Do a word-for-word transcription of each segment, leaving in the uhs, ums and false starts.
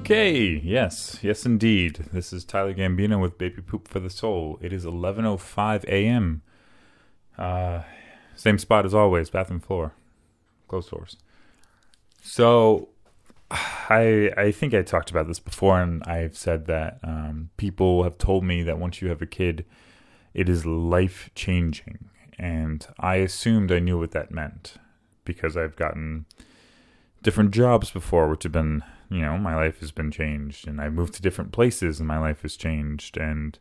Okay, yes, yes indeed. This is Tyler Gambino with Baby Poop for the Soul. It is eleven oh five a.m. Uh, same spot as always, bathroom floor, closed doors. So, I I think I talked about this before, and I've said that um, people have told me that once you have a kid, it is life-changing. And I assumed I knew what that meant, because I've gotten different jobs before, which have been, you know, my life has been changed, and I moved to different places and my life has changed. And,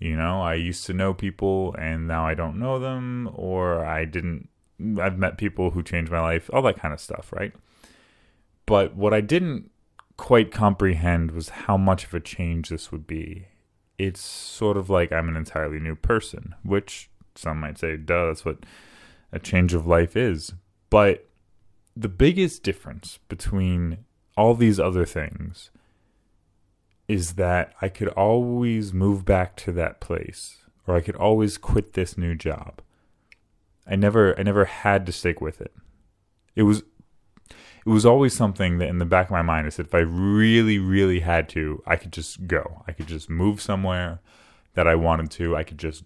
you know, I used to know people and now I don't know them, or I didn't, I've met people who changed my life, all that kind of stuff. Right. But what I didn't quite comprehend was how much of a change this would be. It's sort of like I'm an entirely new person, which some might say, duh, that's what a change of life is. But the biggest difference between all these other things is that I could always move back to that place, or I could always quit this new job. I never, I never had to stick with it. It was, it was always something that in the back of my mind, I said, if I really, really had to, I could just go. I could just move somewhere that I wanted to. I could just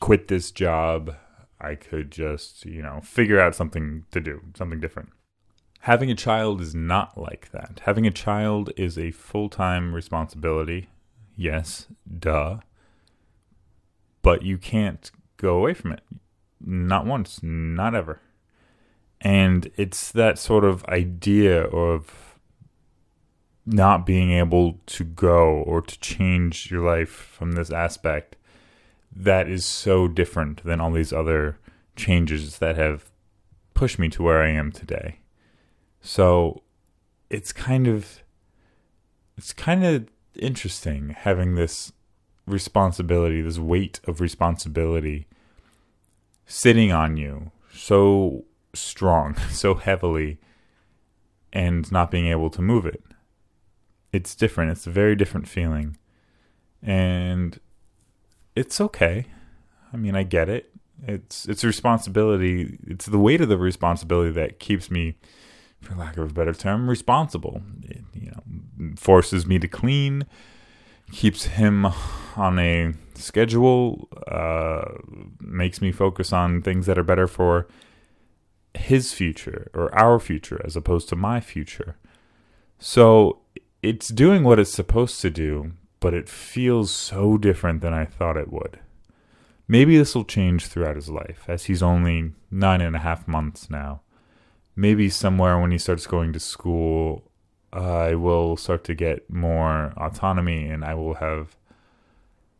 quit this job. I could just, you know, figure out something to do, something different. Having a child is not like that. Having a child is a full-time responsibility. Yes, duh. But you can't go away from it. Not once, not ever. And it's that sort of idea of not being able to go or to change your life from this aspect that is so different than all these other changes that have pushed me to where I am today. So it's kind of it's kind of interesting having this responsibility, this weight of responsibility sitting on you so strong, so heavily, and not being able to move it. It's different. It's a very different feeling. And it's okay. I mean, I get it. It's it's a responsibility. It's the weight of the responsibility that keeps me, for lack of a better term, responsible. It, you know, forces me to clean, keeps him on a schedule, uh, makes me focus on things that are better for his future or our future as opposed to my future. So it's doing what it's supposed to do, but it feels so different than I thought it would. Maybe this will change throughout his life, as he's only nine and a half months now. Maybe somewhere when he starts going to school, I will start to get more autonomy and I will have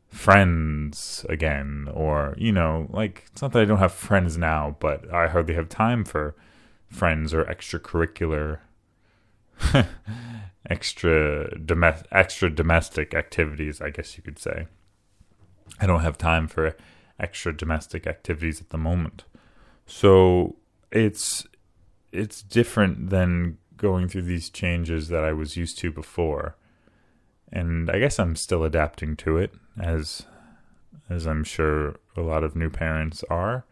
friends again. Or, you know, like, it's not that I don't have friends now, but I hardly have time for friends or extracurricular, extra, domest- extra domestic activities, I guess you could say. I don't have time for extra domestic activities at the moment. So it's... it's different than going through these changes that I was used to before. And I guess I'm still adapting to it, as as I'm sure a lot of new parents are.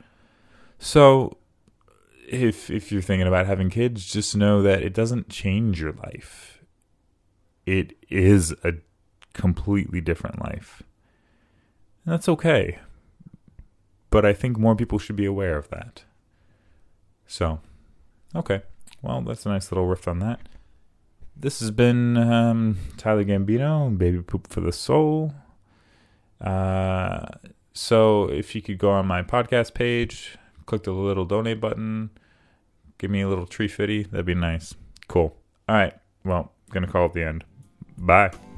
So if if you're thinking about having kids, just know that it doesn't change your life. It is a completely different life. And that's okay. But I think more people should be aware of that. So... okay, well, that's a nice little riff on that. This has been um, Tyler Gambino, Baby Poop for the Soul. Uh, so if you could go on my podcast page, click the little donate button, give me a little tree fitty, that'd be nice. Cool. All right, well, going to call it the end. Bye.